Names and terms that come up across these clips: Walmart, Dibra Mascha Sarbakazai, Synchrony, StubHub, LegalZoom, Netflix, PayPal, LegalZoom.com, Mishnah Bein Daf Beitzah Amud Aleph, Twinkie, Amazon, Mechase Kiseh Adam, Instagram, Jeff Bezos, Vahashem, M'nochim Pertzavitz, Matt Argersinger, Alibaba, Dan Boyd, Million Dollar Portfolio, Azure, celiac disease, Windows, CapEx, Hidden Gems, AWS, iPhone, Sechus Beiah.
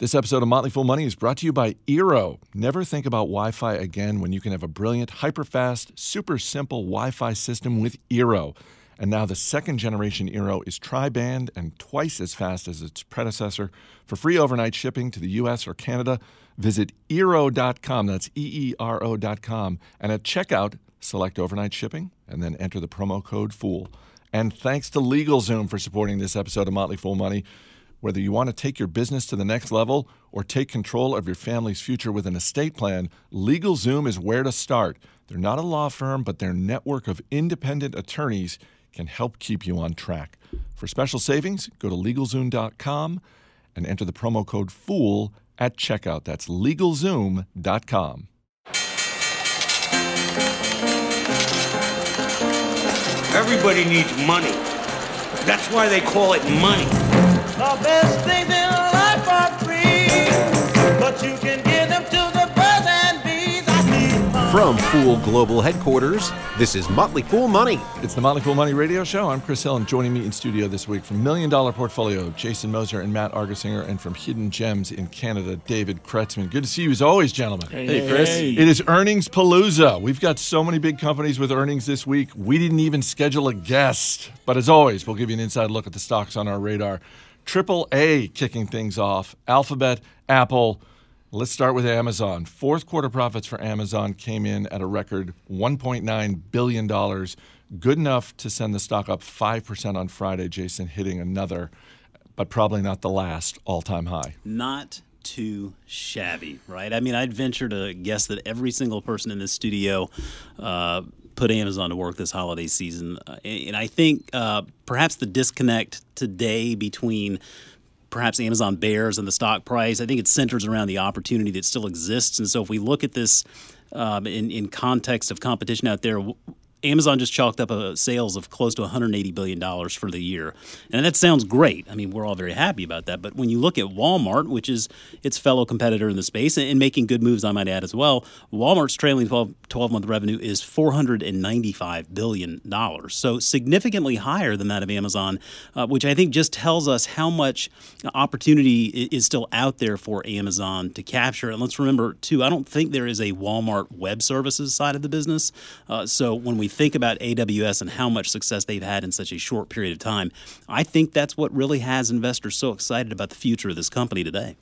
This episode of Motley Fool Money is brought to you by Eero. Never think about Wi-Fi again when you can have a brilliant, hyper-fast, super-simple Wi-Fi system with Eero. And now the second-generation Eero is tri-band and twice as fast as its predecessor. For free overnight shipping to the U.S. or Canada, visit Eero.com. That's E-E-R-O.com. And at checkout, select overnight shipping and then enter the promo code FOOL. And thanks to LegalZoom for supporting this episode of Motley Fool Money. Whether you want to take your business to the next level or take control of your family's future with an estate plan, LegalZoom is where to start. They're not a law firm, but their network of independent attorneys can help keep you on track. For special savings, go to LegalZoom.com and enter the promo code FOOL at checkout. That's LegalZoom.com. Everybody needs money. That's why they call it money. The best things in life are free, but you can give them to the birds and bees. From Fool Global Headquarters, this is Motley Fool Money. It's the Motley Fool Money radio show. I'm Chris Hill, and joining me in studio this week from Million Dollar Portfolio, Jason Moser and Matt Argersinger, and from Hidden Gems in Canada, David Kretzmann. Good to see you as always, gentlemen. Hey, Chris. Hey. It is Earnings Palooza. We've got so many big companies with earnings this week. We didn't even schedule a guest. But as always, we'll give you an inside look at the stocks on our radar. AAA kicking things off, Alphabet, Apple. Let's start with Amazon. Fourth quarter profits for Amazon came in at a record $1.9 billion, good enough to send the stock up 5% on Friday, Jason, hitting another, but probably not the last all-time high. Not too shabby, right? I mean, I'd venture to guess that every single person in this studio put Amazon to work this holiday season. And I think perhaps the disconnect today between perhaps Amazon bears and the stock price, I think it centers around the opportunity that still exists. And so if we look at this in context of competition out there, Amazon just chalked up sales of close to $180 billion for the year. And that sounds great. I mean, we're all very happy about that. But when you look at Walmart, which is its fellow competitor in the space and making good moves, I might add as well, Walmart's trailing 12-month revenue is $495 billion. So significantly higher than that of Amazon, which I think just tells us how much opportunity is still out there for Amazon to capture. And let's remember, too, I don't think there is a Walmart web services side of the business. So when we think about AWS and how much success they've had in such a short period of time, I think that's what really has investors so excited about the future of this company today.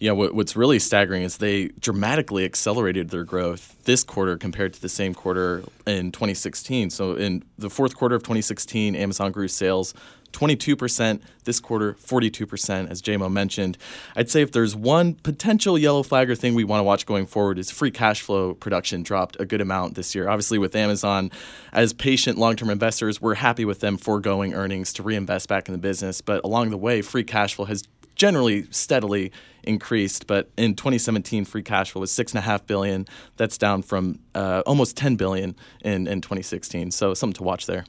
Yeah, what's really staggering is they dramatically accelerated their growth this quarter compared to the same quarter in 2016. So in the fourth quarter of 2016, Amazon grew sales 22%, this quarter 42%, as JMO mentioned. I'd say if there's one potential yellow flag or thing we want to watch going forward is free cash flow production dropped a good amount this year. Obviously with Amazon, as patient long-term investors, we're happy with them foregoing earnings to reinvest back in the business. But along the way, free cash flow has generally steadily increased, but in 2017, free cash flow was $6.5 billion. That's down from almost $10 billion in 2016, so something to watch there.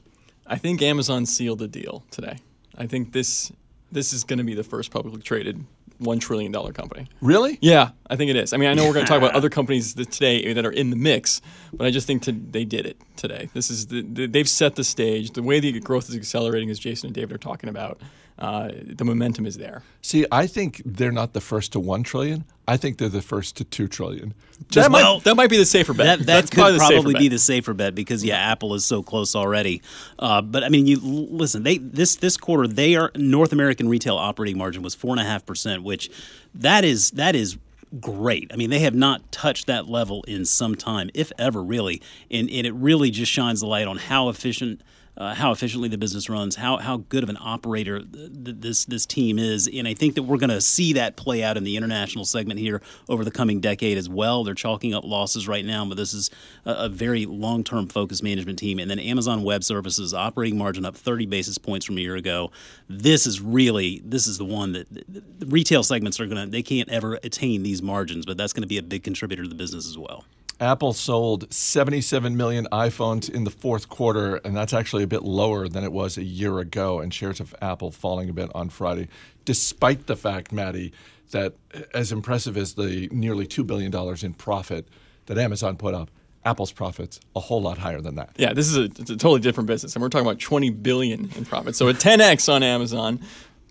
I think Amazon sealed the deal today. I think this is going to be the first publicly traded $1 trillion company. Really? Yeah, I think it is. I mean, I know we're going to talk about other companies that today that are in the mix, but I just think they did it today. This is they've set the stage. The way the growth is accelerating, as Jason and David are talking about, the momentum is there. See, I think they're not the first to $1 trillion. I think they're the first to $2 trillion. That might be the safer bet. That could probably be the safer bet because, yeah, Apple is so close already. But, I mean, you listen, this quarter, North American retail operating margin was 4.5%, which that is great. I mean, they have not touched that level in some time, if ever, really. And it really just shines a light on how efficient – how efficiently the business runs, how good of an operator this team is. And I think that we're going to see that play out in the international segment here over the coming decade as well. They're chalking up losses right now, but this is a very long-term focused management team. And then Amazon Web Services, operating margin up 30 basis points from a year ago. This is the one that the retail segments are going to, they can't ever attain these margins, but that's going to be a big contributor to the business as well. Apple sold 77 million iPhones in the fourth quarter, and that's actually a bit lower than it was a year ago, and shares of Apple falling a bit on Friday, despite the fact, Maddie, that as impressive as the nearly $2 billion in profit that Amazon put up, Apple's profits a whole lot higher than that. Yeah, this is a totally different business, and we're talking about $20 billion in profits, so a 10x on Amazon.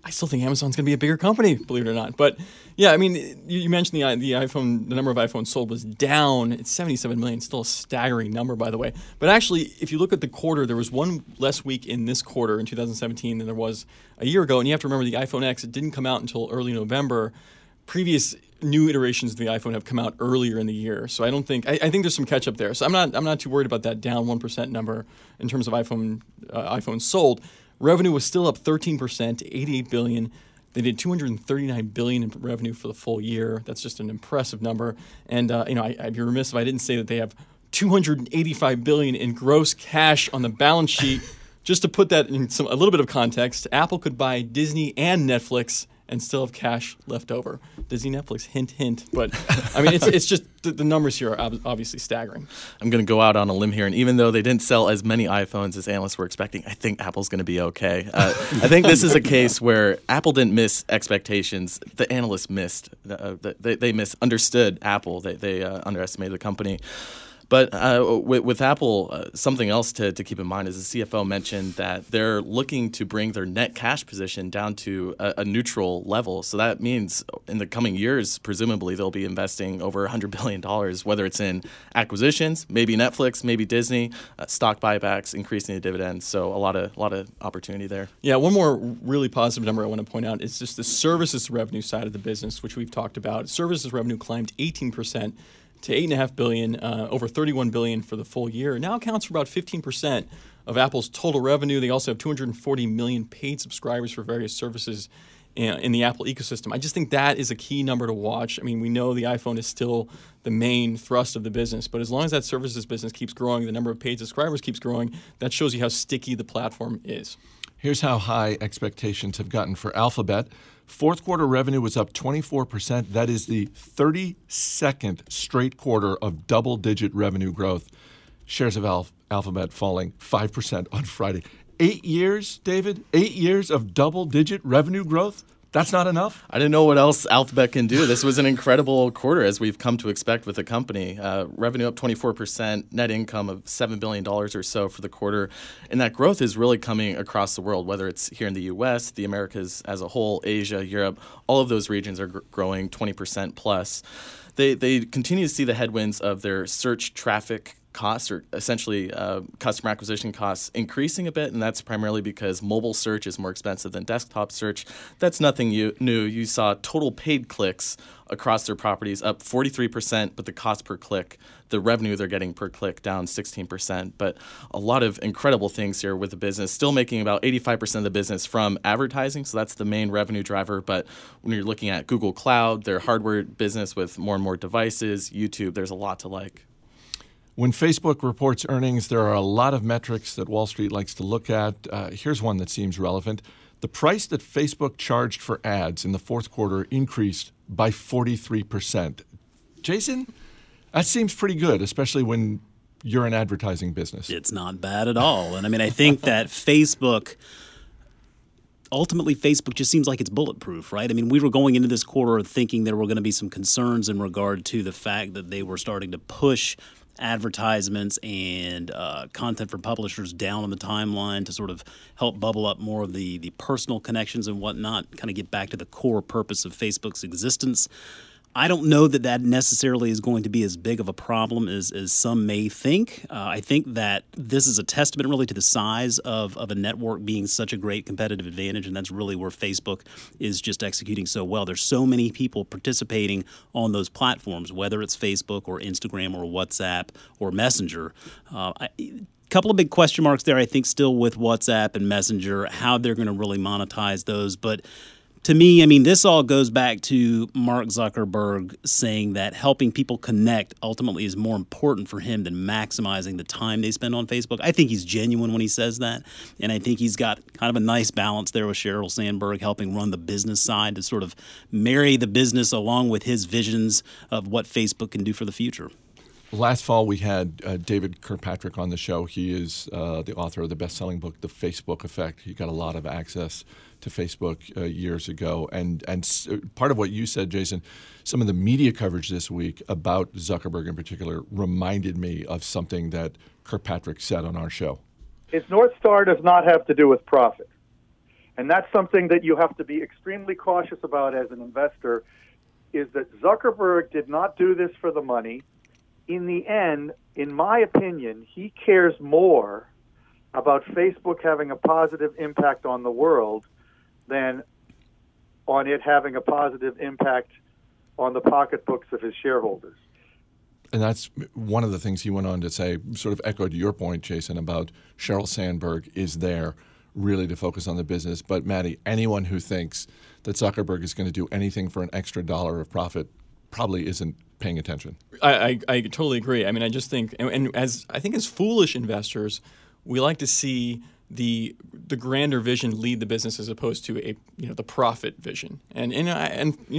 I still think Amazon's going to be a bigger company, believe it or not. But yeah, I mean, you mentioned the iPhone, the number of iPhones sold was down. It's 77 million, still a staggering number, by the way. But actually, if you look at the quarter, there was one less week in this quarter in 2017 than there was a year ago. And you have to remember the iPhone X, it didn't come out until early November. Previous new iterations of the iPhone have come out earlier in the year. So I don't think, I think there's some catch up there. So I'm not too worried about that down 1% number in terms of iPhones sold. Revenue was still up 13% to $88 billion. They did $239 billion in revenue for the full year. That's just an impressive number. And you know, I'd be remiss if I didn't say that they have $285 billion in gross cash on the balance sheet. Just to put that in a little bit of context, Apple could buy Disney and Netflix and still have cash left over. Disney, Netflix, hint, hint. But, I mean, it's just the numbers here are obviously staggering. I'm going to go out on a limb here, and even though they didn't sell as many iPhones as analysts were expecting, I think Apple's going to be okay. I think this is a case where Apple didn't miss expectations. The analysts missed. They misunderstood Apple. They underestimated the company. But with Apple, something else to keep in mind is the CFO mentioned that they're looking to bring their net cash position down to a neutral level. So that means in the coming years, presumably, they'll be investing over $100 billion, whether it's in acquisitions, maybe Netflix, maybe Disney, stock buybacks, increasing the dividends. So a lot of opportunity there. Yeah, one more really positive number I want to point out is just the services revenue side of the business, which we've talked about. Services revenue climbed 18%. To $8.5 billion, over $31 billion for the full year. It now accounts for about 15% of Apple's total revenue. They also have 240 million paid subscribers for various services in the Apple ecosystem. I just think that is a key number to watch. I mean, we know the iPhone is still the main thrust of the business, but as long as that services business keeps growing, the number of paid subscribers keeps growing, that shows you how sticky the platform is. Here's how high expectations have gotten for Alphabet. Fourth quarter revenue was up 24%. That is the 32nd straight quarter of double-digit revenue growth. Shares of Alphabet falling 5% on Friday. 8 years, David? 8 years of double-digit revenue growth? That's not enough? I didn't know what else Alphabet can do. This was an incredible quarter, as we've come to expect with the company. Revenue up 24%, net income of $7 billion or so for the quarter. And that growth is really coming across the world, whether it's here in the U.S., the Americas as a whole, Asia, Europe. All of those regions are growing 20% plus. They continue to see the headwinds of their search traffic costs, or essentially customer acquisition costs, increasing a bit, and that's primarily because mobile search is more expensive than desktop search. That's nothing new. You saw total paid clicks across their properties up 43%, but the cost per click, the revenue they're getting per click, down 16%. But a lot of incredible things here with the business, still making about 85% of the business from advertising, so that's the main revenue driver. But when you're looking at Google Cloud, their hardware business with more and more devices, YouTube, there's a lot to like. When Facebook reports earnings, there are a lot of metrics that Wall Street likes to look at. Here's one that seems relevant. The price that Facebook charged for ads in the fourth quarter increased by 43%. Jason, that seems pretty good, especially when you're an advertising business. It's not bad at all. And I mean, I think that Facebook... Ultimately, Facebook just seems like it's bulletproof, right? I mean, we were going into this quarter thinking there were going to be some concerns in regard to the fact that they were starting to push advertisements and content for publishers down on the timeline to sort of help bubble up more of the personal connections and whatnot, kind of get back to the core purpose of Facebook's existence. I don't know that that necessarily is going to be as big of a problem as some may think. I think that this is a testament really to the size of a network being such a great competitive advantage, and that's really where Facebook is just executing so well. There's so many people participating on those platforms, whether it's Facebook or Instagram or WhatsApp or Messenger. Couple of big question marks there, I think, still with WhatsApp and Messenger, how they're going to really monetize those. But to me, I mean, this all goes back to Mark Zuckerberg saying that helping people connect ultimately is more important for him than maximizing the time they spend on Facebook. I think he's genuine when he says that, and I think he's got kind of a nice balance there with Sheryl Sandberg helping run the business side to sort of marry the business along with his visions of what Facebook can do for the future. Last fall, we had David Kirkpatrick on the show. He is the author of the best-selling book, The Facebook Effect. He got a lot of access to Facebook years ago. And part of what you said, Jason, some of the media coverage this week about Zuckerberg in particular reminded me of something that Kirkpatrick said on our show. His North Star does not have to do with profit. And that's something that you have to be extremely cautious about as an investor, is that Zuckerberg did not do this for the money. In the end, in my opinion, he cares more about Facebook having a positive impact on the world than on it having a positive impact on the pocketbooks of his shareholders. And that's one of the things he went on to say, sort of echoed your point, Jason, about Sheryl Sandberg is there really to focus on the business. But, Maddie, anyone who thinks that Zuckerberg is going to do anything for an extra dollar of profit probably isn't paying attention. I totally agree. I mean, I just think, and as I think as foolish investors, we like to see the grander vision lead the business as opposed to the profit vision. And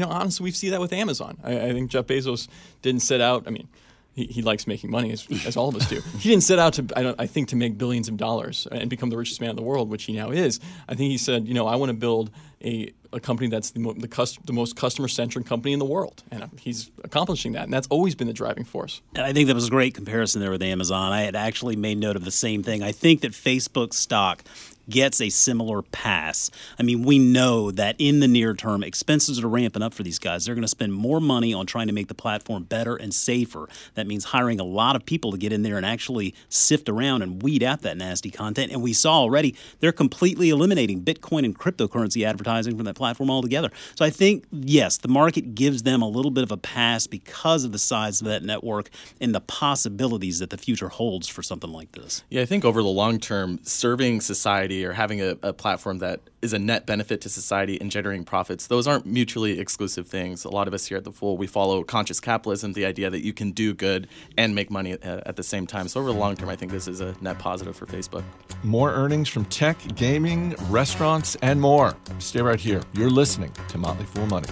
honestly, we see that with Amazon. I think Jeff Bezos didn't set out. I mean, he likes making money as all of us do. He didn't set out to make billions of dollars and become the richest man in the world, which he now is. I think he said, I want to build a company that's the most customer-centric company in the world. And he's accomplishing that, and that's always been the driving force. I think that was a great comparison there with Amazon. I had actually made note of the same thing. I think that Facebook stock gets a similar pass. I mean, we know that in the near term, expenses are ramping up for these guys. They're going to spend more money on trying to make the platform better and safer. That means hiring a lot of people to get in there and actually sift around and weed out that nasty content. And we saw already they're completely eliminating Bitcoin and cryptocurrency advertising from that platform altogether. So I think, yes, the market gives them a little bit of a pass because of the size of that network and the possibilities that the future holds for something like this. Yeah, I think over the long term, serving society or having a platform that is a net benefit to society and generating profits, those aren't mutually exclusive things. A lot of us here at The Fool, we follow conscious capitalism, the idea that you can do good and make money at the same time. So over the long term, I think this is a net positive for Facebook. More earnings from tech, gaming, restaurants, and more. Stay right here. You're listening to Motley Fool Money.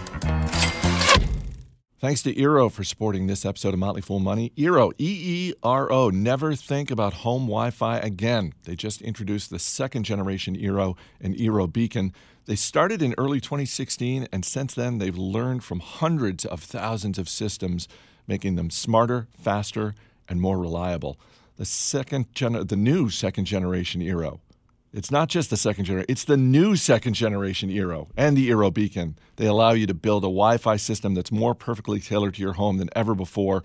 Thanks to Eero for supporting this episode of Motley Fool Money. Eero, E-E-R-O, never think about home Wi-Fi again. They just introduced the second generation Eero and Eero Beacon. They started in early 2016, and since then they've learned from hundreds of thousands of systems, making them smarter, faster, and more reliable. The new second generation Eero. It's not just the second generation, it's the new second generation Eero and the Eero Beacon. They allow you to build a Wi-Fi system that's more perfectly tailored to your home than ever before,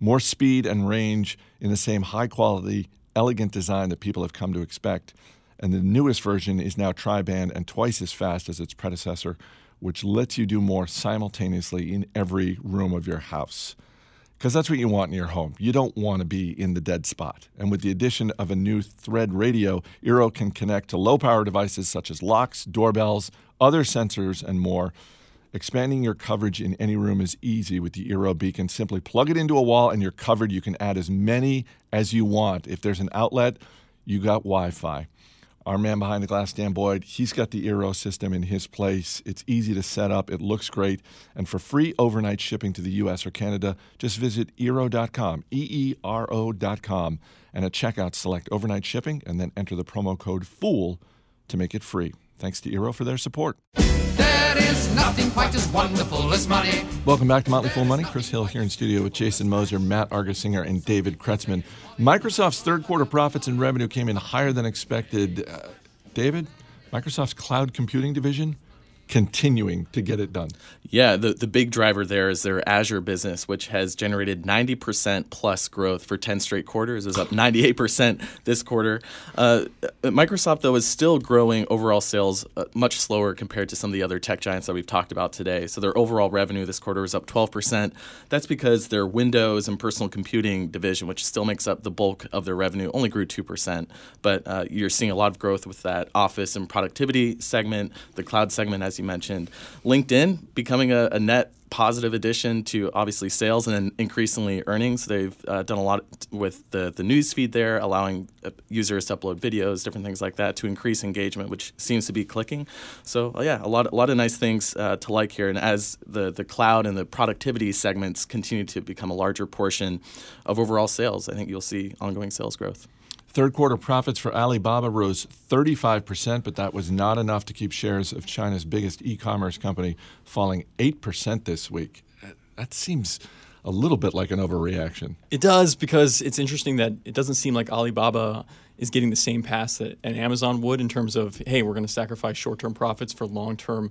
more speed and range in the same high-quality, elegant design that people have come to expect. And the newest version is now tri-band and twice as fast as its predecessor, which lets you do more simultaneously in every room of your house. Because that's what you want in your home. You don't want to be in the dead spot. And with the addition of a new Thread radio, Eero can connect to low-power devices such as locks, doorbells, other sensors, and more. Expanding your coverage in any room is easy with the Eero Beacon. Simply plug it into a wall and you're covered. You can add as many as you want. If there's an outlet, you got Wi-Fi. Our man behind the glass, Dan Boyd, he's got the Eero system in his place. It's easy to set up. It looks great. And for free overnight shipping to the U.S. or Canada, just visit Eero.com, E-E-R-O.com, and at checkout, select overnight shipping, and then enter the promo code FOOL to make it free. Thanks to Eero for their support. There is nothing quite as wonderful as money. Welcome back to Motley Fool Money. Chris Hill here in studio with Jason Moser, Matt Argersinger, and David Kretzmann. Microsoft's third quarter profits and revenue came in higher than expected. David, Microsoft's cloud computing division continuing to get it done. Yeah, the big driver there is their Azure business, which has generated 90% plus growth for 10 straight quarters. It was up 98% this quarter. Microsoft, though, is still growing overall sales much slower compared to some of the other tech giants that we've talked about today. So their overall revenue this quarter was up 12%. That's because their Windows and personal computing division, which still makes up the bulk of their revenue, only grew 2%. But you're seeing a lot of growth with that Office and productivity segment, the cloud segment, as you mentioned. LinkedIn becoming a net positive addition to obviously sales and then increasingly earnings. They've done a lot with the news feed there, allowing users to upload videos, different things like that to increase engagement, which seems to be clicking. So yeah, a lot of nice things to like here. And as the cloud and the productivity segments continue to become a larger portion of overall sales, I think you'll see ongoing sales growth. Third quarter profits for Alibaba rose 35%, but that was not enough to keep shares of China's biggest e-commerce company falling 8% this week. That seems a little bit like an overreaction. It does, because it's interesting that it doesn't seem like Alibaba is getting the same pass that an Amazon would in terms of, hey, we're going to sacrifice short-term profits for long-term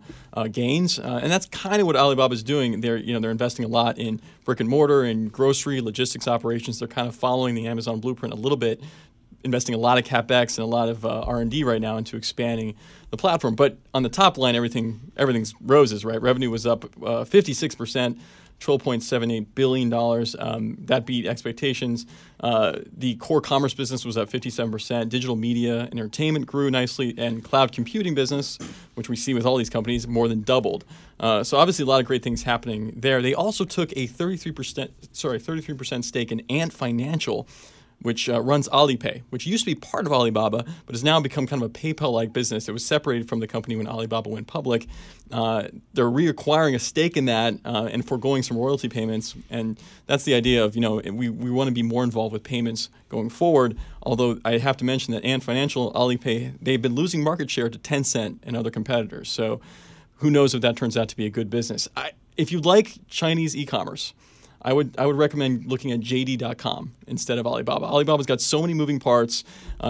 gains. And that's kind of what Alibaba is doing. They're investing a lot in brick and mortar and grocery, logistics operations. They're kind of following the Amazon blueprint a little bit, investing a lot of CapEx and a lot of R&D right now into expanding the platform. But on the top line, everything's roses, right? Revenue was up 56%, $12.78 billion. That beat expectations. The core commerce business was up 57%. Digital media and entertainment grew nicely. And cloud computing business, which we see with all these companies, more than doubled. So obviously a lot of great things happening there. They also took a 33% stake in Ant Financial, which runs Alipay, which used to be part of Alibaba, but has now become kind of a PayPal-like business. It was separated from the company when Alibaba went public. They're reacquiring a stake in that and foregoing some royalty payments. And that's the idea of, we want to be more involved with payments going forward. Although I have to mention that Ant Financial, Alipay, they've been losing market share to Tencent and other competitors. So who knows if that turns out to be a good business. If you like Chinese e-commerce, I would recommend looking at JD.com instead of Alibaba. Alibaba's got so many moving parts.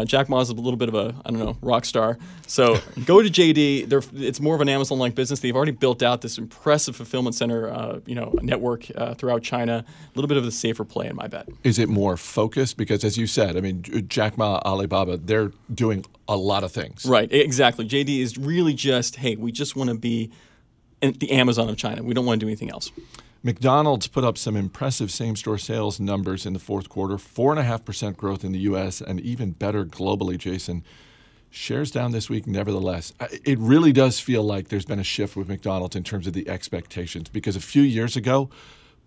Jack Ma's a little bit of a, rock star. So go to JD. It's more of an Amazon-like business. They've already built out this impressive fulfillment center network throughout China. A little bit of the safer play in my bet. Is it more focused? Because as you said, Jack Ma, Alibaba, they're doing a lot of things. Right, exactly. JD is really just, hey, we just want to be the Amazon of China. We don't want to do anything else. McDonald's put up some impressive same-store sales numbers in the fourth quarter, 4.5% growth in the U.S. and even better globally, Jason. Shares down this week, nevertheless. It really does feel like there's been a shift with McDonald's in terms of the expectations, because a few years ago,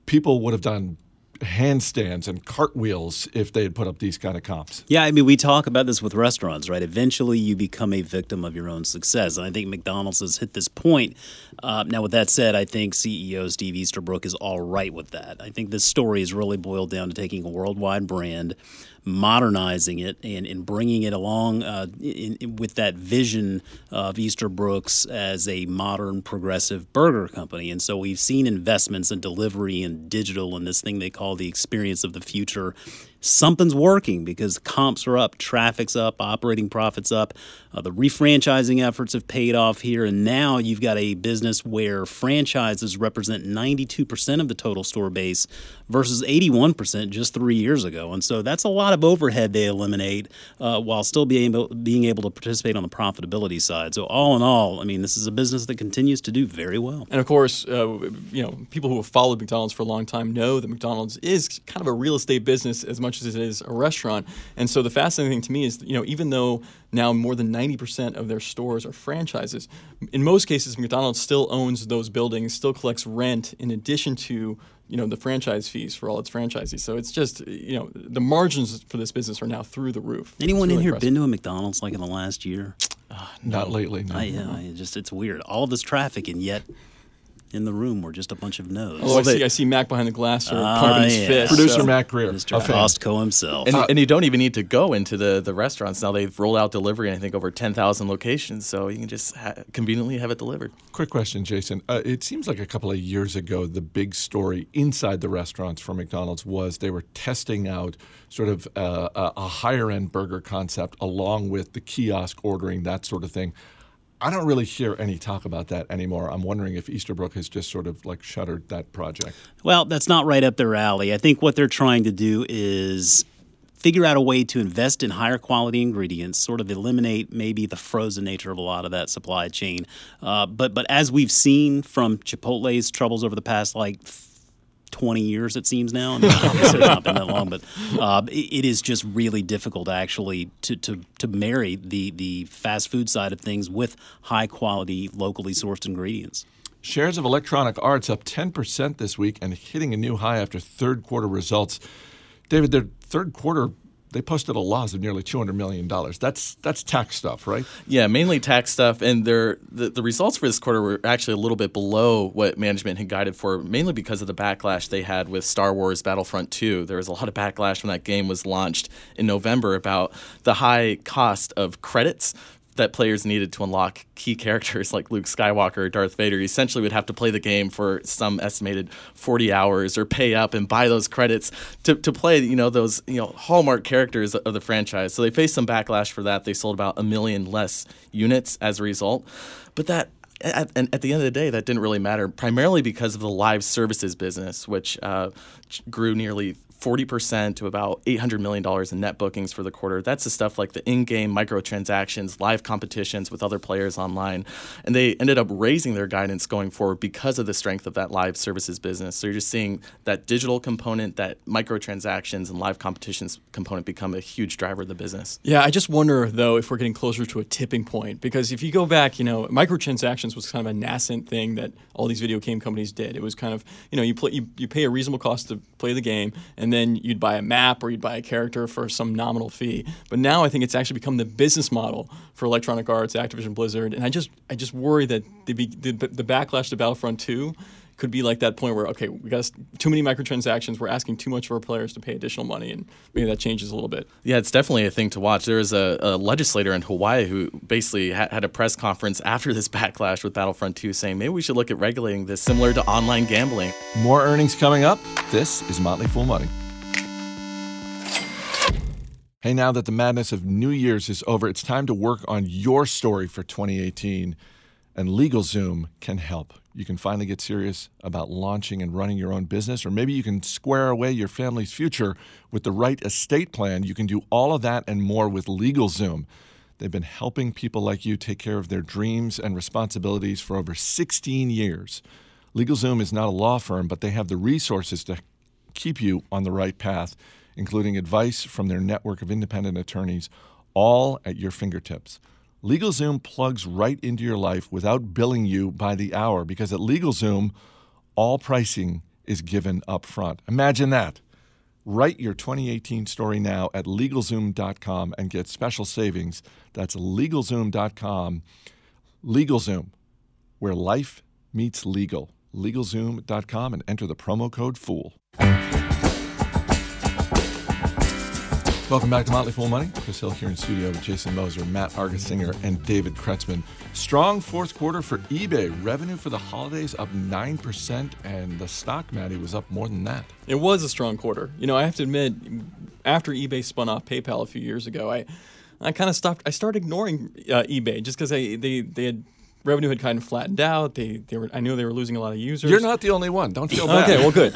people would have done handstands and cartwheels if they had put up these kind of comps. Yeah, we talk about this with restaurants, right? Eventually, you become a victim of your own success, and I think McDonald's has hit this point. Now, with that said, I think CEO Steve Easterbrook is all right with that. I think this story is really boiled down to taking a worldwide brand, modernizing it, and bringing it along with that vision of Easterbrook's as a modern progressive burger company. And so we've seen investments in delivery and digital and this thing they call the experience of the future. Something's working, because comps are up, traffic's up, operating profits up. The refranchising efforts have paid off here, and now you've got a business where franchises represent 92% of the total store base versus 81% just 3 years ago. And so that's a lot of overhead they eliminate while still being able to participate on the profitability side. So all in all, this is a business that continues to do very well. And of course, people who have followed McDonald's for a long time know that McDonald's is kind of a real estate business as much as it is a restaurant. And so the fascinating thing to me is, even though now more than 90% of their stores are franchises, in most cases, McDonald's still owns those buildings, still collects rent in addition to the franchise fees for all its franchisees. So it's just, the margins for this business are now through the roof. Anyone in here been to a McDonald's in the last year? Not lately, no. It's weird. All this traffic, and yet in the room were just a bunch of no's. Oh, I see Mac behind the glass sort of carving his fist. Producer Mac Greer. Mr. Costco himself. And you don't even need to go into the restaurants. Now they've rolled out delivery in, I think, over 10,000 locations, so you can just conveniently have it delivered. Quick question, Jason. It seems like a couple of years ago, the big story inside the restaurants for McDonald's was they were testing out sort of a higher-end burger concept along with the kiosk ordering, that sort of thing. I don't really hear any talk about that anymore. I'm wondering if Easterbrook has just sort of shuttered that project. Well, that's not right up their alley. I think what they're trying to do is figure out a way to invest in higher quality ingredients, sort of eliminate maybe the frozen nature of a lot of that supply chain. But as we've seen from Chipotle's troubles over the past 20 years, it seems now. Obviously, it's not been that long, but it is just really difficult actually to marry the fast food side of things with high quality, locally sourced ingredients. Shares of Electronic Arts up 10% this week and hitting a new high after third quarter results. David, their third quarter, they posted a loss of nearly $200 million. That's tax stuff, right? Yeah, mainly tax stuff. And the results for this quarter were actually a little bit below what management had guided for, mainly because of the backlash they had with Star Wars Battlefront II. There was a lot of backlash when that game was launched in November about the high cost of credits that players needed to unlock key characters like Luke Skywalker or Darth Vader, you essentially would have to play the game for some estimated 40 hours or pay up and buy those credits to play, you know, those, you know, hallmark characters of the franchise. So they faced some backlash for that. They sold about 1 million less units as a result. But that at the end of the day, that didn't really matter, primarily because of the live services business, which grew nearly 40% to about $800 million in net bookings for the quarter. That's the stuff like the in-game microtransactions, live competitions with other players online. And they ended up raising their guidance going forward because of the strength of that live services business. So you're just seeing that digital component, that microtransactions and live competitions component become a huge driver of the business. Yeah, I just wonder, though, if we're getting closer to a tipping point. Because if you go back, you know, microtransactions was kind of a nascent thing that all these video game companies did. It was kind of, you know, you pay a reasonable cost to play the game, and then you'd buy a map or you'd buy a character for some nominal fee. But now I think it's actually become the business model for Electronic Arts, Activision Blizzard, and I just worry that the backlash to Battlefront 2 could be like that point where, okay, we got too many microtransactions, we're asking too much of our players to pay additional money, and maybe that changes a little bit. Yeah, it's definitely a thing to watch. There was a legislator in Hawaii who basically had a press conference after this backlash with Battlefront 2 saying, maybe we should look at regulating this similar to online gambling. More earnings coming up. This is Motley Fool Money. Hey, now that the madness of New Year's is over, it's time to work on your story for 2018, and LegalZoom can help. You can finally get serious about launching and running your own business, or maybe you can square away your family's future with the right estate plan. You can do all of that and more with LegalZoom. They've been helping people like you take care of their dreams and responsibilities for over 16 years. LegalZoom is not a law firm, but they have the resources to keep you on the right path, including advice from their network of independent attorneys, all at your fingertips. LegalZoom plugs right into your life without billing you by the hour, because at LegalZoom, all pricing is given up front. Imagine that. Write your 2018 story now at LegalZoom.com and get special savings. That's LegalZoom.com. LegalZoom, where life meets legal. LegalZoom.com, and enter the promo code FOOL. Welcome back to Motley Fool Money. Chris Hill here in studio with Jason Moser, Matt Argersinger, and David Kretzmann. Strong fourth quarter for eBay. Revenue for the holidays up 9%, and the stock, Matty, was up more than that. It was a strong quarter. You know, I have to admit, after eBay spun off PayPal a few years ago, I kind of stopped. I started ignoring eBay just because they had... Revenue had kind of flattened out. I knew they were losing a lot of users. You're not the only one. Don't feel bad. Okay, well, good.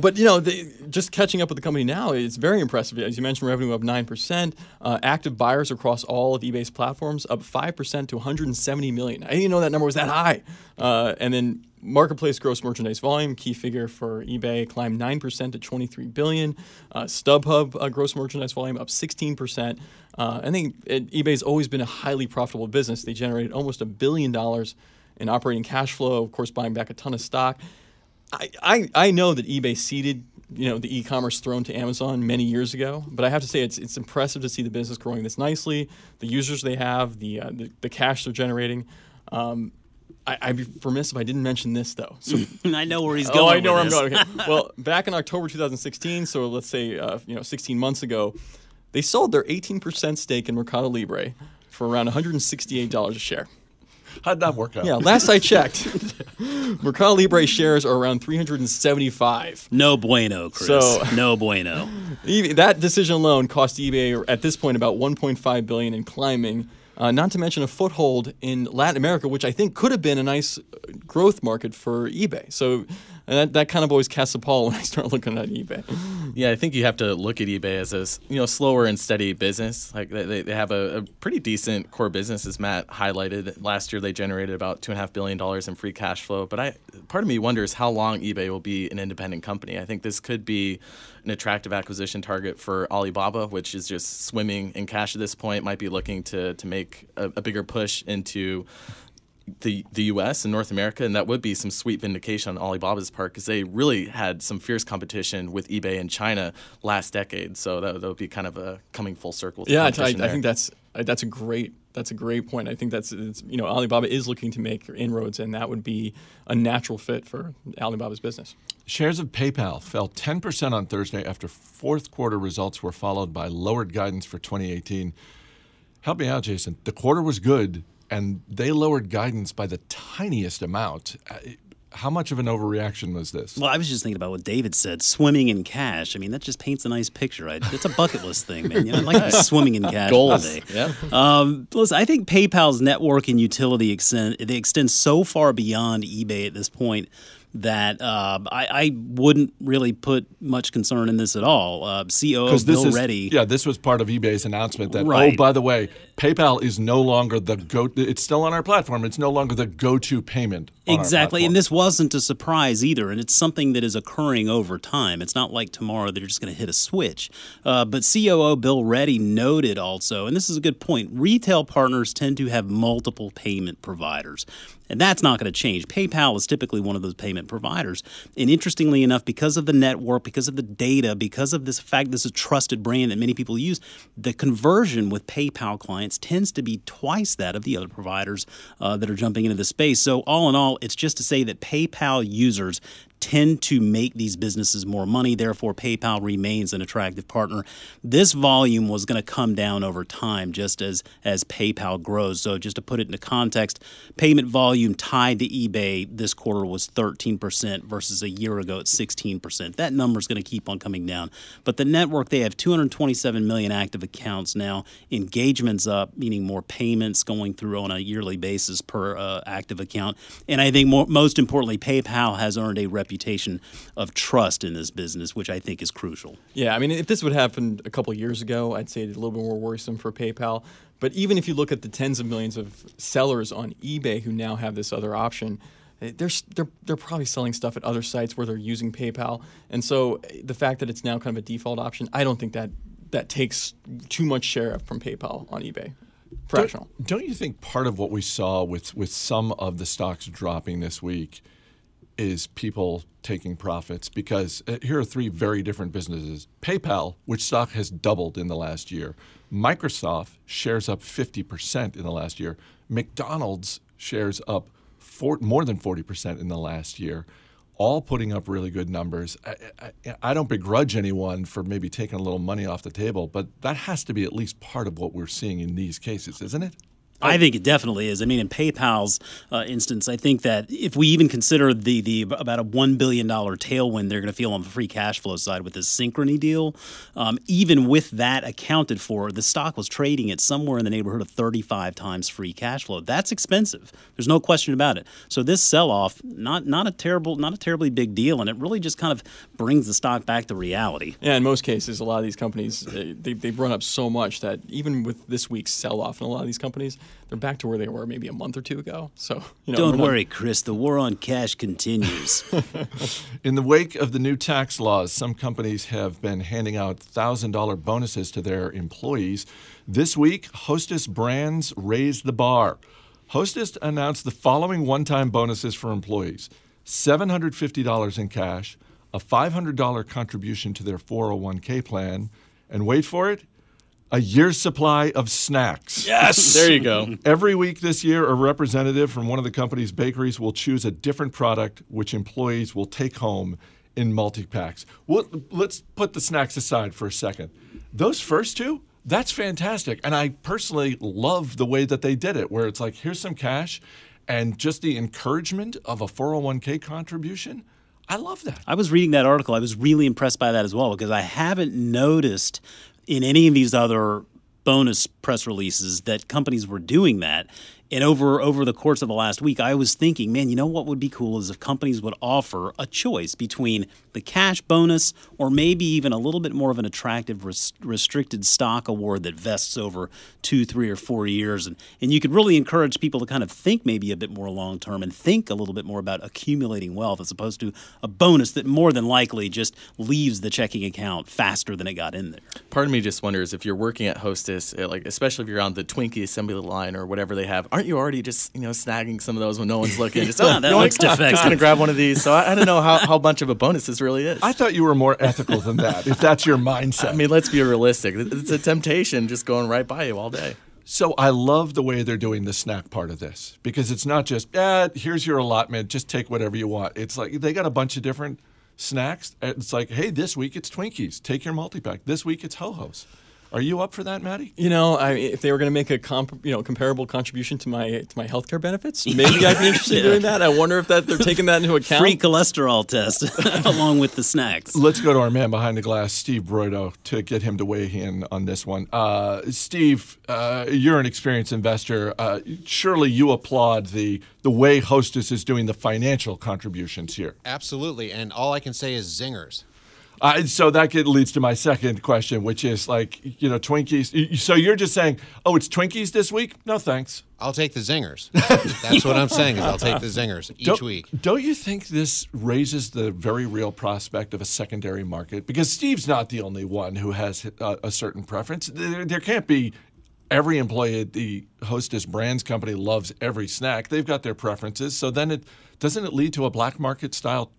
But, you know, just catching up with the company now, it's very impressive. As you mentioned, revenue up 9%. Active buyers across all of eBay's platforms up 5% to 170 million. I didn't know that number was that high. And then marketplace gross merchandise volume, key figure for eBay, climbed 9% to 23 billion. StubHub gross merchandise volume up 16%. I think eBay's always been a highly profitable business. They generated almost $1 billion in operating cash flow, of course, buying back a ton of stock. I know that eBay seeded, you know, the e-commerce thrown to Amazon many years ago, but I have to say it's impressive to see the business growing this nicely, the users they have, the cash they're generating. I'd be remiss if I didn't mention this, though. So, I know where he's going. Oh, I know where I'm going. Okay. Well, back in October 2016, so let's say 16 months ago, they sold their 18% stake in Mercado Libre for around $168 a share. How'd that work out? Yeah, last I checked, Mercado Libre shares are around $375. No bueno, Chris. So, no bueno. That decision alone cost eBay at this point about $1.5 billion and climbing. Not to mention a foothold in Latin America, which I think could have been a nice growth market for eBay. So that kind of always casts a pall when I start looking at eBay. Yeah, I think you have to look at eBay as a, you know, slower and steady business. Like they have a pretty decent core business, as Matt highlighted. Last year they generated about $2.5 billion in free cash flow. But part of me wonders how long eBay will be an independent company. I think this could be an attractive acquisition target for Alibaba, which is just swimming in cash at this point, might be looking to make a bigger push into the U.S. and North America, and that would be some sweet vindication on Alibaba's part, because they really had some fierce competition with eBay in China last decade. So that would be kind of a coming full circle. Yeah, I think that's a great point. I think Alibaba is looking to make inroads, and that would be a natural fit for Alibaba's business. Shares of PayPal fell 10% on Thursday after fourth quarter results were followed by lowered guidance for 2018. Help me out, Jason. The quarter was good, and they lowered guidance by the tiniest amount. How much of an overreaction was this? Well, I was just thinking about what David said, swimming in cash. I mean, that just paints a nice picture. It's a bucket list thing, man. You know, I'd like to be swimming in cash all day. Yeah. Listen, I think PayPal's network and utility extend so far beyond eBay at this point that I wouldn't really put much concern in this at all. COO Bill Ready. Yeah, this was part of eBay's announcement that, right. Oh, by the way, PayPal is no longer the go-to. It's still on our platform. It's no longer the go-to payment. Exactly, and this wasn't a surprise either, and it's something that is occurring over time. It's not like tomorrow they're just going to hit a switch. But COO Bill Ready noted also, and this is a good point, retail partners tend to have multiple payment providers, and that's not going to change. PayPal is typically one of those payment providers, and interestingly enough, because of the network, because of the data, because of this fact this is a trusted brand that many people use, the conversion with PayPal clients tends to be twice that of the other providers that are jumping into the space. So all in all, it's just to say that PayPal users tend to make these businesses more money. Therefore, PayPal remains an attractive partner. This volume was going to come down over time just as PayPal grows. So just to put it into context, payment volume tied to eBay this quarter was 13% versus a year ago at 16%. That number is going to keep on coming down. But the network, they have 227 million active accounts now. Engagement's up, meaning more payments going through on a yearly basis per active account. And I think most importantly, PayPal has earned a reputation of trust in this business, which I think is crucial. Yeah, I mean, if this would happen a couple of years ago, I'd say it's a little bit more worrisome for PayPal. But even if you look at the tens of millions of sellers on eBay who now have this other option, they're probably selling stuff at other sites where they're using PayPal. And so the fact that it's now kind of a default option, I don't think that takes too much share from PayPal on eBay. Fractional. Don't you think part of what we saw with some of the stocks dropping this week is people taking profits? Because here are three very different businesses. PayPal, which stock has doubled in the last year. Microsoft, shares up 50% in the last year. McDonald's, shares up more than 40% in the last year, all putting up really good numbers. I don't begrudge anyone for maybe taking a little money off the table, but that has to be at least part of what we're seeing in these cases, isn't it? I think it definitely is. I mean, in PayPal's instance, I think that if we even consider the about a $1 billion tailwind they're going to feel on the free cash flow side with this Synchrony deal, even with that accounted for, the stock was trading at somewhere in the neighborhood of 35 times free cash flow. That's expensive. There's no question about it. So this sell-off, not a terribly big deal, and it really just kind of brings the stock back to reality. Yeah, in most cases, a lot of these companies, they've run up so much that even with this week's sell-off in a lot of these companies, they're back to where they were maybe a month or two ago. So, don't worry, Chris. The war on cash continues. In the wake of the new tax laws, some companies have been handing out $1,000 bonuses to their employees. This week, Hostess Brands raised the bar. Hostess announced the following one-time bonuses for employees: $750 in cash, a $500 contribution to their 401k plan, and wait for it, a year's supply of snacks. Yes! There you go. Every week this year, a representative from one of the company's bakeries will choose a different product which employees will take home in multi-packs. Well, let's put the snacks aside for a second. Those first two, that's fantastic. And I personally love the way that they did it, where it's like, here's some cash, and just the encouragement of a 401k contribution. I love that. I was reading that article. I was really impressed by that as well, because I haven't noticed in any of these other bonus press releases that companies were doing that. And over the course of the last week, I was thinking, man, you know what would be cool is if companies would offer a choice between the cash bonus or maybe even a little bit more of an attractive restricted stock award that vests over 2, 3, or 4 years. And you could really encourage people to kind of think maybe a bit more long-term and think a little bit more about accumulating wealth as opposed to a bonus that more than likely just leaves the checking account faster than it got in there. Part of me just wonders if you're working at Hostess, like especially if you're on the Twinkie assembly line or whatever they have, aren't you already just snagging some of those when no one's looking? Just, that looks defective. I'm just going to grab one of these. So I don't know how much of a bonus this really is. I thought you were more ethical than that, if that's your mindset. I mean, let's be realistic. It's a temptation just going right by you all day. So I love the way they're doing the snack part of this, because it's not just, here's your allotment, just take whatever you want. It's like they got a bunch of different snacks. It's like, hey, this week it's Twinkies. Take your multi-pack. This week it's Ho-Ho's. Are you up for that, Matty? You know, if they were going to make a comparable contribution to my healthcare benefits, maybe I'd be interested in doing that. I wonder if they're taking that into account. Free cholesterol test along with the snacks. Let's go to our man behind the glass, Steve Broido, to get him to weigh in on this one. Steve, you're an experienced investor. Surely you applaud the way Hostess is doing the financial contributions here. Absolutely, and all I can say is zingers. So that leads to my second question, which is Twinkies. So you're just saying, oh, it's Twinkies this week? No, thanks. I'll take the zingers. That's what I'm saying is I'll take the zingers each week. Don't you think this raises the very real prospect of a secondary market? Because Steve's not the only one who has a certain preference. There can't be every employee at the Hostess Brands company loves every snack. They've got their preferences. So then doesn't it lead to a black market style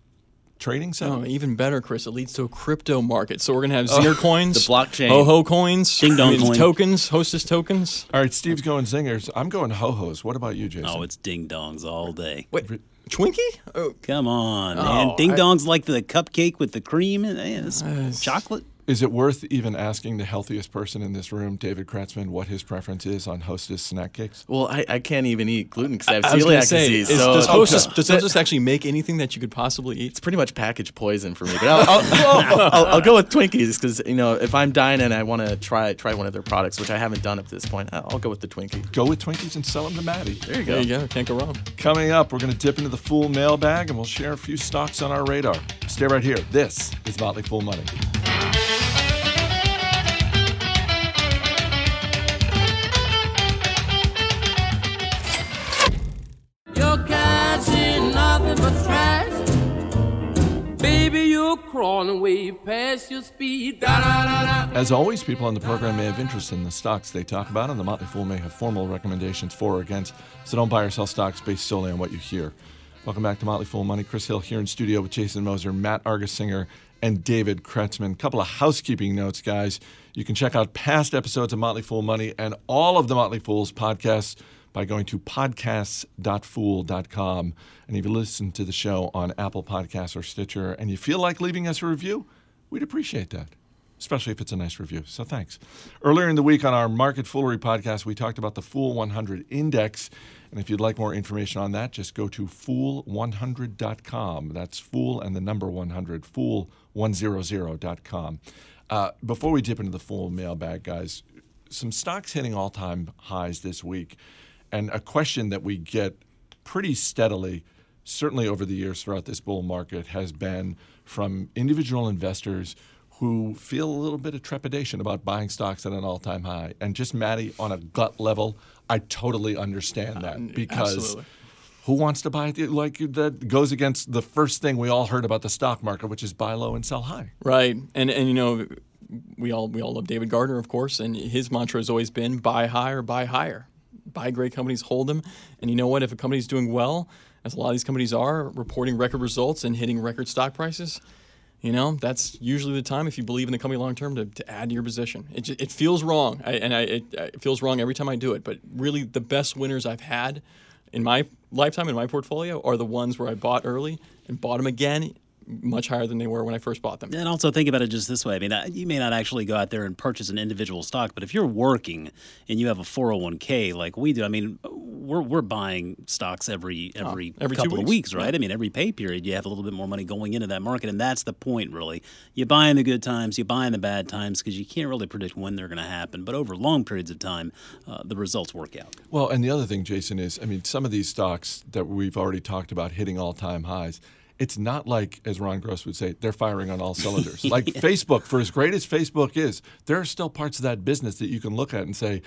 trading center? Oh, even better, Chris. It leads to a crypto market. So we're going to have Zinger coins, the blockchain, Ho-Ho coins, Ding Dong coins, tokens, Hostess tokens. All right, Steve's going Zingers. I'm going Ho-Hos. What about you, Jason? Oh, it's Ding Dongs all day. Wait, Twinkie? Oh. Come on, man. Ding Dongs like the cupcake with the cream and chocolate. Is it worth even asking the healthiest person in this room, David Kretzmann, what his preference is on Hostess snack cakes? Well, I can't even eat gluten because I have celiac disease. Does Hostess actually make anything that you could possibly eat? It's pretty much packaged poison for me. But I'll go with Twinkies because if I'm dying and I want to try one of their products, which I haven't done at this point, I'll go with the Twinkie. Go with Twinkies and sell them to Maddie. There you go. Can't go wrong. Coming up, we're going to dip into the Fool mailbag and we'll share a few stocks on our radar. Stay right here. This is Motley Fool Money. As always, people on the program may have interest in the stocks they talk about, and the Motley Fool may have formal recommendations for or against, so don't buy or sell stocks based solely on what you hear. Welcome back to Motley Fool Money. Chris Hill here in studio with Jason Moser, Matt Argersinger, and David Kretzmann. A couple of housekeeping notes, guys. You can check out past episodes of Motley Fool Money and all of the Motley Fool's podcasts by going to podcasts.fool.com. And if you listen to the show on Apple Podcasts or Stitcher and you feel like leaving us a review, we'd appreciate that, especially if it's a nice review. So thanks. Earlier in the week on our Market Foolery podcast, we talked about the Fool 100 Index. And if you'd like more information on that, just go to fool100.com. That's fool and the number 100, fool100.com. Before we dip into the Fool mailbag, guys, some stocks hitting all-time highs this week. And a question that we get pretty steadily, certainly over the years throughout this bull market, has been from individual investors who feel a little bit of trepidation about buying stocks at an all-time high. And just, Maddie, on a gut level, I totally understand that because absolutely. Who wants to buy it? Like, that goes against the first thing we all heard about the stock market, which is buy low and sell high. Right. And we all love David Gardner, of course, and his mantra has always been buy high or buy higher. Buy great companies, hold them. And you know what? If a company's doing well, as a lot of these companies are, reporting record results and hitting record stock prices, that's usually the time, if you believe in the company long term, to add to your position. It feels wrong, it feels wrong every time I do it. But really, the best winners I've had in my lifetime in my portfolio are the ones where I bought early and bought them again much higher than they were when I first bought them. And also think about it just this way. I mean, you may not actually go out there and purchase an individual stock, but if you're working and you have a 401k like we do, I mean, we're buying stocks every couple of weeks, right? Yeah. I mean, every pay period, you have a little bit more money going into that market, and that's the point, really. You buy in the good times, you buy in the bad times, because you can't really predict when they're going to happen. But over long periods of time, the results work out. Well, and the other thing, Jason, is, I mean, some of these stocks that we've already talked about hitting all-time highs, it's not like, as Ron Gross would say, they're firing on all cylinders. Like Facebook, for as great as Facebook is, there are still parts of that business that you can look at and say,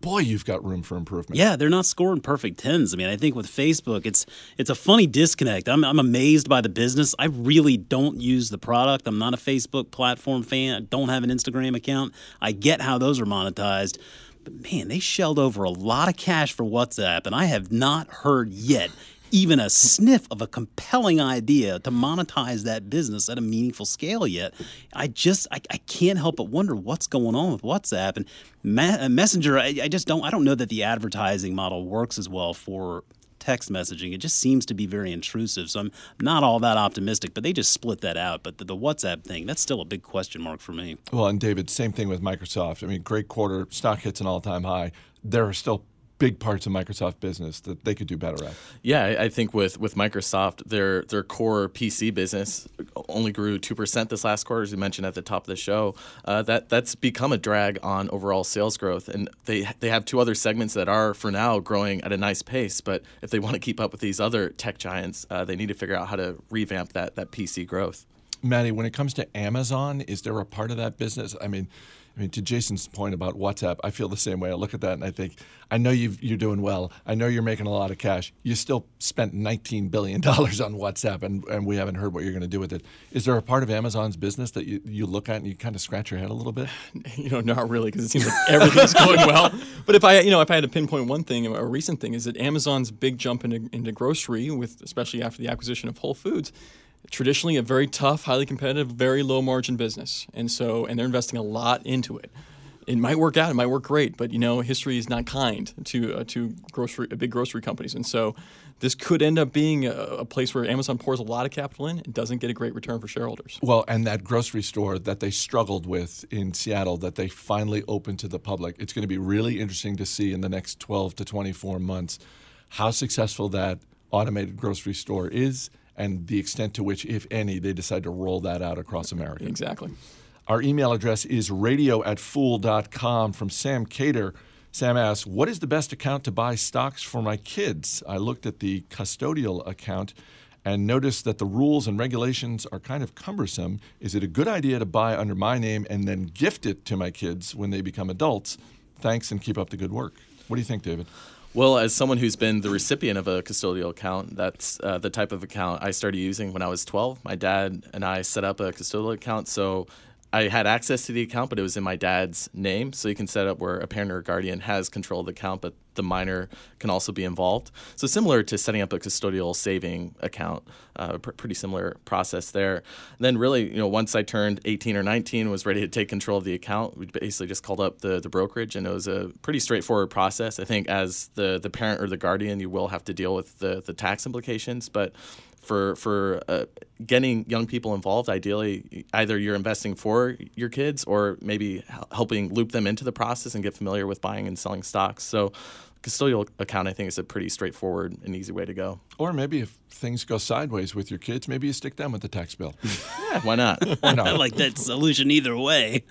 boy, you've got room for improvement. Yeah, they're not scoring perfect tens. I mean, I think with Facebook, it's a funny disconnect. I'm amazed by the business. I really don't use the product. I'm not a Facebook platform fan. I don't have an Instagram account. I get how those are monetized. But, man, they shelled over a lot of cash for WhatsApp, and I have not heard yet even a sniff of a compelling idea to monetize that business at a meaningful scale yet. I can't help but wonder what's going on with WhatsApp and Messenger. I don't know that the advertising model works as well for text messaging. It just seems to be very intrusive, so I'm not all that optimistic, but they just split that out. But the WhatsApp thing, that's still a big question mark for me. Well, and David, same thing with Microsoft. I mean, great quarter, stock hits an all-time high. There are still big parts of Microsoft business that they could do better at. Yeah, I think with Microsoft, their core PC business only grew 2% this last quarter, as you mentioned at the top of the show. That's become a drag on overall sales growth. And they have two other segments that are, for now, growing at a nice pace. But if they want to keep up with these other tech giants, they need to figure out how to revamp that PC growth. Maddie, when it comes to Amazon, is there a part of that business? I mean, to Jason's point about WhatsApp, I feel the same way. I look at that and I think, I know you're doing well. I know you're making a lot of cash. You still spent $19 billion on WhatsApp, and we haven't heard what you're going to do with it. Is there a part of Amazon's business that you look at and you kind of scratch your head a little bit? You know, not really, because it seems like everything's going well. But if I had to pinpoint one thing, a recent thing, is that Amazon's big jump into grocery, especially after the acquisition of Whole Foods, traditionally a very tough, highly competitive, very low-margin business. And they're investing a lot into it. It might work out. It might work great. But, history is not kind to big grocery companies. And so this could end up being a place where Amazon pours a lot of capital in and doesn't get a great return for shareholders. Well, and that grocery store that they struggled with in Seattle that they finally opened to the public, it's going to be really interesting to see in the next 12 to 24 months how successful that automated grocery store is, and the extent to which, if any, they decide to roll that out across America. Exactly. Our email address is radio@fool.com. From Sam Cater. Sam asks, what is the best account to buy stocks for my kids? I looked at the custodial account and noticed that the rules and regulations are kind of cumbersome. Is it a good idea to buy under my name and then gift it to my kids when they become adults? Thanks, and keep up the good work. What do you think, David? Well, as someone who's been the recipient of a custodial account, that's the type of account I started using when I was 12. My dad and I set up a custodial account, so I had access to the account, but it was in my dad's name. So you can set up where a parent or guardian has control of the account, but the minor can also be involved. So similar to setting up a custodial saving account, pretty similar process there. And then really, once I turned 18 or 19, was ready to take control of the account, we basically just called up the brokerage, and it was a pretty straightforward process. I think as the parent or the guardian, you will have to deal with the tax implications, but for getting young people involved, ideally, either you're investing for your kids or maybe helping loop them into the process and get familiar with buying and selling stocks. So custodial account, I think, is a pretty straightforward and easy way to go. Or maybe if things go sideways with your kids, maybe you stick them with the tax bill. Yeah, why not? I like that solution either way.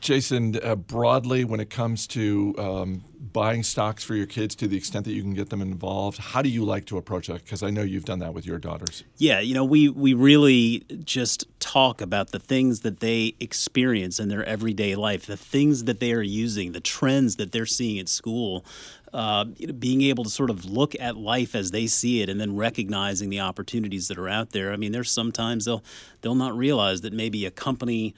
Jason, broadly, when it comes to buying stocks for your kids to the extent that you can get them involved, how do you like to approach that? Because I know you've done that with your daughters. Yeah, we really just talk about the things that they experience in their everyday life, the things that they are using, the trends that they're seeing at school. Being able to sort of look at life as they see it and then recognizing the opportunities that are out there. I mean, there's sometimes they'll not realize that maybe a company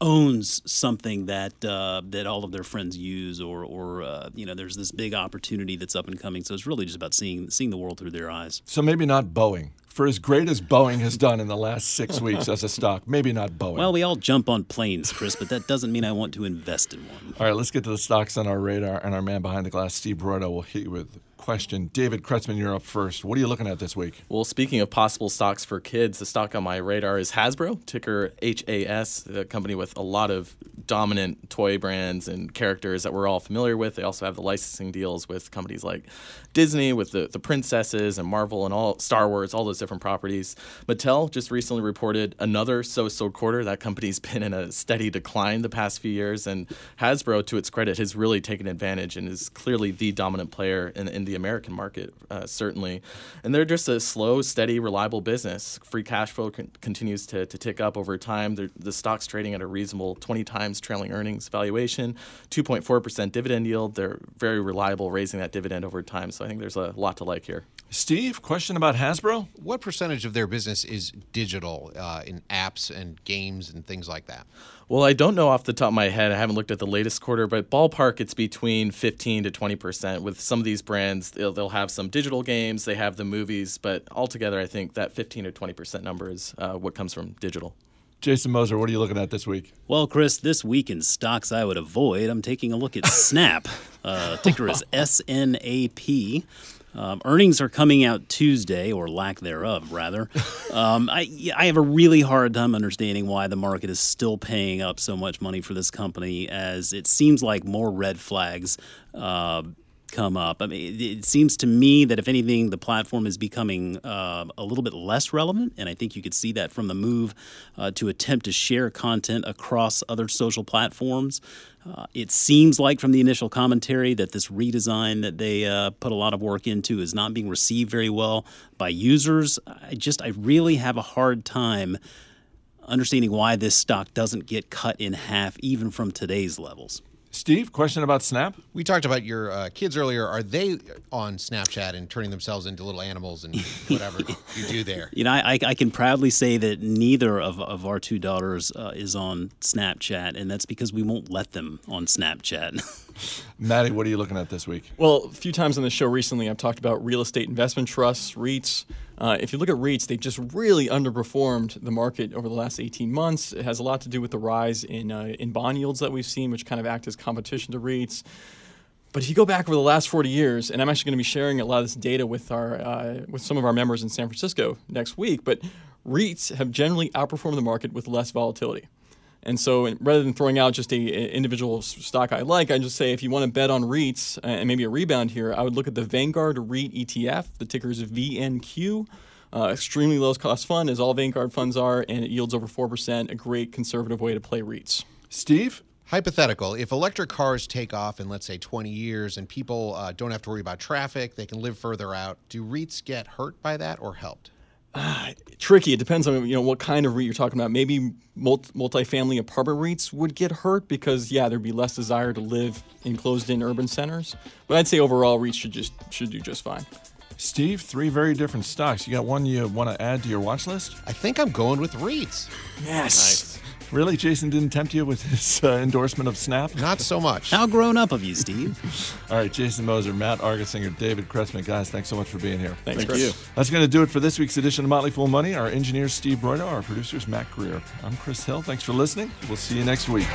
owns something that all of their friends use, or there's this big opportunity that's up and coming. So it's really just about seeing the world through their eyes. So maybe not Boeing. For as great as Boeing has done in the last 6 weeks as a stock, maybe not Boeing. Well, we all jump on planes, Chris, but that doesn't mean I want to invest in one. All right, let's get to the stocks on our radar, and our man behind the glass, Steve Broido, will hit you with a question. David Kretzmann, you're up first. What are you looking at this week? Well, speaking of possible stocks for kids, the stock on my radar is Hasbro, ticker HAS, the company with a lot of dominant toy brands and characters that we're all familiar with. They also have the licensing deals with companies like Disney, with the princesses and Marvel and all Star Wars, all those different properties. Mattel just recently reported another so-so quarter. That company's been in a steady decline the past few years, and Hasbro, to its credit, has really taken advantage and is clearly the dominant player in the American market, certainly. And they're just a slow, steady, reliable business. Free cash flow continues to tick up over time. The stock's trading at a reasonable 20 times trailing earnings valuation, 2.4% dividend yield. They're very reliable, raising that dividend over time. So I think there's a lot to like here. Steve, question about Hasbro? What percentage of their business is digital in apps and games and things like that? Well, I don't know off the top of my head. I haven't looked at the latest quarter, but ballpark, it's between 15 to 20%. With some of these brands, they'll have some digital games, they have the movies, but altogether, I think that 15 to 20% number is what comes from digital. Jason Moser, what are you looking at this week? Well, Chris, this week in stocks I would avoid, I'm taking a look at Snap. Ticker is SNAP. Earnings are coming out Tuesday, or lack thereof, rather. I have a really hard time understanding why the market is still paying up so much money for this company, as it seems like more red flags come up. I mean, it seems to me that, if anything, the platform is becoming a little bit less relevant, and I think you could see that from the move to attempt to share content across other social platforms. It seems like from the initial commentary that this redesign that they put a lot of work into is not being received very well by users. I really have a hard time understanding why this stock doesn't get cut in half, even from today's levels. Steve, question about Snap? We talked about your kids earlier. Are they on Snapchat and turning themselves into little animals and whatever you do there? You know, I can proudly say that neither of our two daughters is on Snapchat, and that's because we won't let them on Snapchat. Maddie, what are you looking at this week? Well, a few times on the show recently, I've talked about real estate investment trusts, REITs. If you look at REITs, they've just really underperformed the market over the last 18 months. It has a lot to do with the rise in bond yields that we've seen, which kind of act as competition to REITs. But if you go back over the last 40 years, and I'm actually going to be sharing a lot of this data with our with some of our members in San Francisco next week, but REITs have generally outperformed the market with less volatility. And so rather than throwing out just an individual stock I like, I just say if you want to bet on REITs and maybe a rebound here, I would look at the Vanguard REIT ETF. The ticker is VNQ. Extremely low cost fund, as all Vanguard funds are, and it yields over 4%, a great conservative way to play REITs. Steve? Hypothetical. If electric cars take off in, let's say, 20 years and people don't have to worry about traffic, they can live further out, do REITs get hurt by that or helped? Tricky. It depends on what kind of REIT you're talking about. Maybe multifamily apartment REITs would get hurt because there'd be less desire to live in closed-in urban centers. But I'd say overall REITs should do just fine. Steve, three very different stocks. You got one you want to add to your watch list? I think I'm going with REITs. Yes. Nice. Really? Jason didn't tempt you with his endorsement of Snap? Not so much. How grown up of you, Steve. All right, Jason Moser, Matt Argersinger, David Kretzmann. Guys, thanks so much for being here. Thanks, Chris. That's going to do it for this week's edition of Motley Fool Money. Our engineer, Steve Broido. Our producers, Matt Greer. I'm Chris Hill. Thanks for listening. We'll see you next week.